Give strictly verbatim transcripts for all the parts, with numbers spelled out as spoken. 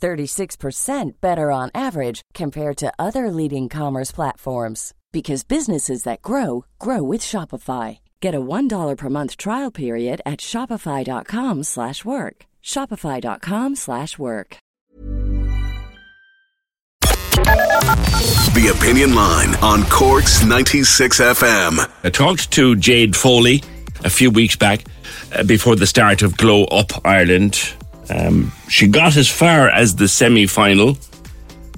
thirty-six percent better on average compared to other leading commerce platforms. Because businesses that grow, grow with Shopify. Get a one dollar per month trial period at shopify.com slash work. Shopify.com slash work. The Opinion Line on Cork's ninety-six F M. I talked to Jade Foley a few weeks back uh, before the start of Glow Up Ireland. Um, she got as far as the semi-final.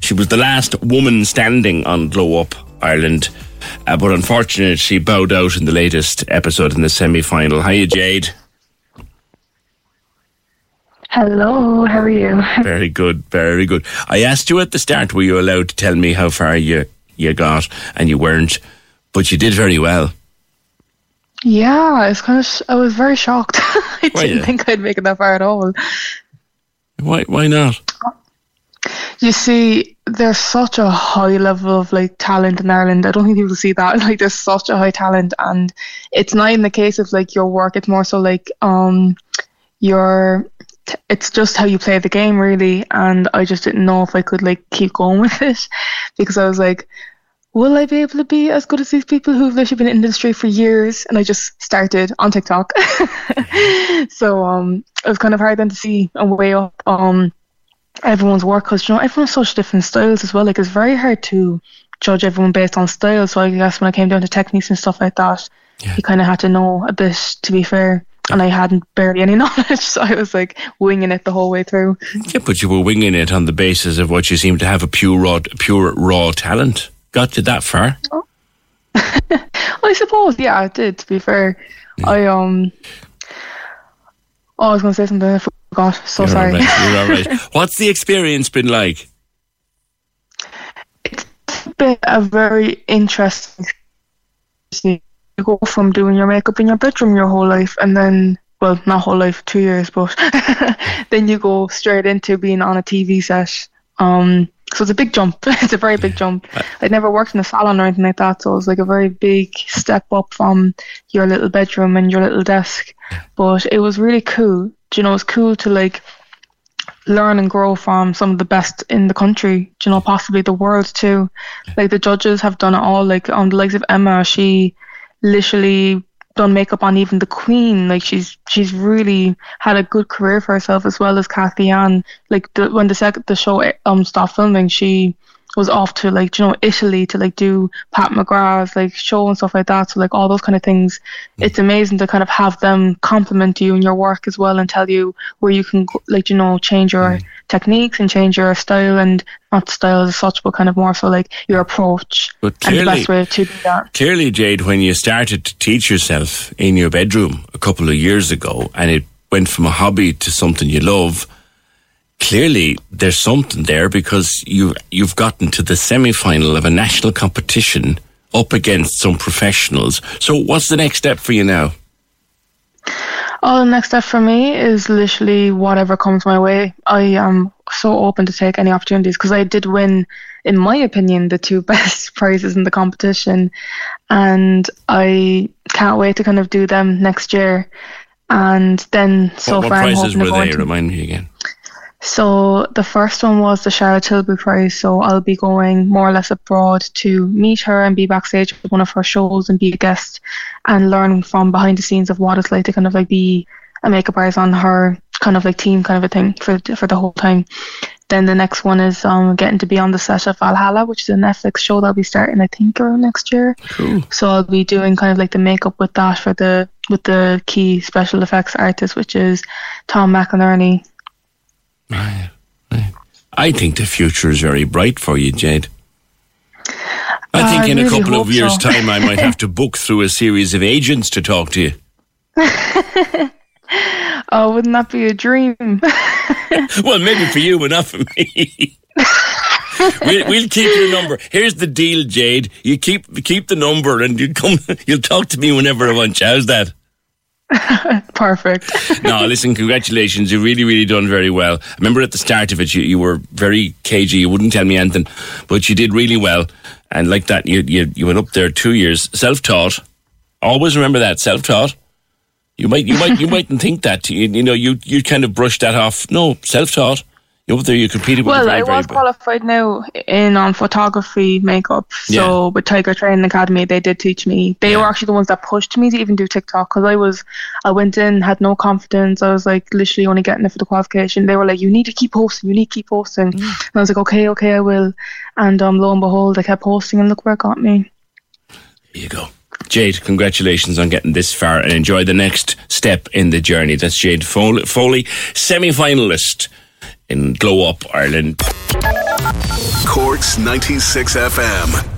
She was the last woman standing on Glow Up Ireland, uh, but unfortunately she bowed out in the latest episode in the semi-final. Hiya, Jade. Hello, how are you? Very good, very good. I asked you at the start, were you allowed to tell me how far you, you got, and you weren't, but you did very well. Yeah, I was kind of, sh- I was very shocked. I why didn't you? think I'd make it that far at all. Why, why not? You see, there's such a high level of like talent in Ireland. I don't think people see that. Like, there's such a high talent, and it's not in the case of like your work. It's more so like um your. T- it's just how you play the game, really. And I just didn't know if I could like keep going with it, because I was like, will I be able to be as good as these people who've literally been in the industry for years? And I just started on TikTok, so um it was kind of hard then to see a way up um. everyone's work, because you know everyone has such different styles as well. Like, it's very hard to judge everyone based on style. So I guess when I came down to techniques and stuff like that, yeah. you kind of had to know a bit, to be fair. And I hadn't barely any knowledge, so I was like winging it the whole way through. Yeah, but you were winging it on the basis of what you seemed to have, a pure raw, pure raw talent. Got you that far? Oh. I suppose, yeah, I did. To be fair, yeah. I um, oh, I was going to say something. I God, so You're sorry. All right. You're all right. What's the experience been like? It's been a very interesting experience. You go from doing your makeup in your bedroom your whole life, and then, well, not whole life, two years, but then you go straight into being on a T V set. Um, so it's a big jump. It's a very big jump. I'd never worked in a salon or anything like that, so it was like a very big step up from your little bedroom and your little desk. But it was really cool. Do you know, it's cool to like learn and grow from some of the best in the country, do you know, possibly the world too. Like, the judges have done it all, like on the likes of Emma, she literally done makeup on even the Queen. Like, she's she's really had a good career for herself, as well as Kathy Ann. Like, the, when the sec- the show um stopped filming, she was off to like, do you know, Italy to like do Pat McGrath's like show and stuff like that. So like all those kind of things, mm. it's amazing to kind of have them compliment you in your work as well, and tell you where you can like, you know, change your mm. techniques and change your style, and not style as such, but kind of more so like your approach. But clearly, and the best way to do that. Clearly, Jade, when you started to teach yourself in your bedroom a couple of years ago, and it went from a hobby to something you love, clearly there's something there, because you, you've gotten to the semi-final of a national competition up against some professionals. So what's the next step for you now? Oh, the next step for me is literally whatever comes my way. I am so open to take any opportunities, because I did win, in my opinion, the two best prizes in the competition, and I can't wait to kind of do them next year. And then so what, what far I'm hoping to go. What prizes were they? Remind me again. So the first one was the Charlotte Tilbury prize, so I'll be going more or less abroad to meet her and be backstage with one of her shows and be a guest and learn from behind the scenes of what it's like to kind of like be a makeup artist on her kind of like team kind of a thing for for the whole time. Then the next one is um getting to be on the set of Valhalla, which is a Netflix show that'll be starting I think around next year. Cool. So I'll be doing kind of like the makeup with that for the with the key special effects artist, which is Tom McInerney. Right, right. I think the future is very bright for you, Jade. I think uh, in really a couple of years' so. time I might have to book through a series of agents to talk to you. Oh, wouldn't that be a dream? Well, maybe for you, but not for me. We'll, we'll keep your number. Here's the deal, Jade. You keep keep the number, and you come. You'll talk to me whenever I want you. How's that? Perfect. No, listen, congratulations. You've really, really done very well. I remember at the start of it, you, you were very cagey. You wouldn't tell me anything, but you did really well. And like that, you you, you went up there two years, self-taught. Always remember that, self-taught. You might, you might, you mightn't think that. You, you know, you you kind of brushed that off. No, self-taught. You're up there. You competed with. Well, very, I was very qualified big. now in on photography, makeup. So yeah. With Tiger Training Academy, they did teach me. They yeah. were actually the ones that pushed me to even do TikTok because I was, I went in, had no confidence. I was like literally only getting it for the qualification. They were like, "You need to keep posting. You need to keep posting." Mm. And I was like, "Okay, okay, I will." And um, lo and behold, I kept posting, and look where it got me. There you go. Jade, congratulations on getting this far and enjoy the next step in the journey. That's Jade Foley, semi-finalist in Glow Up Ireland. Cork's ninety-six F M.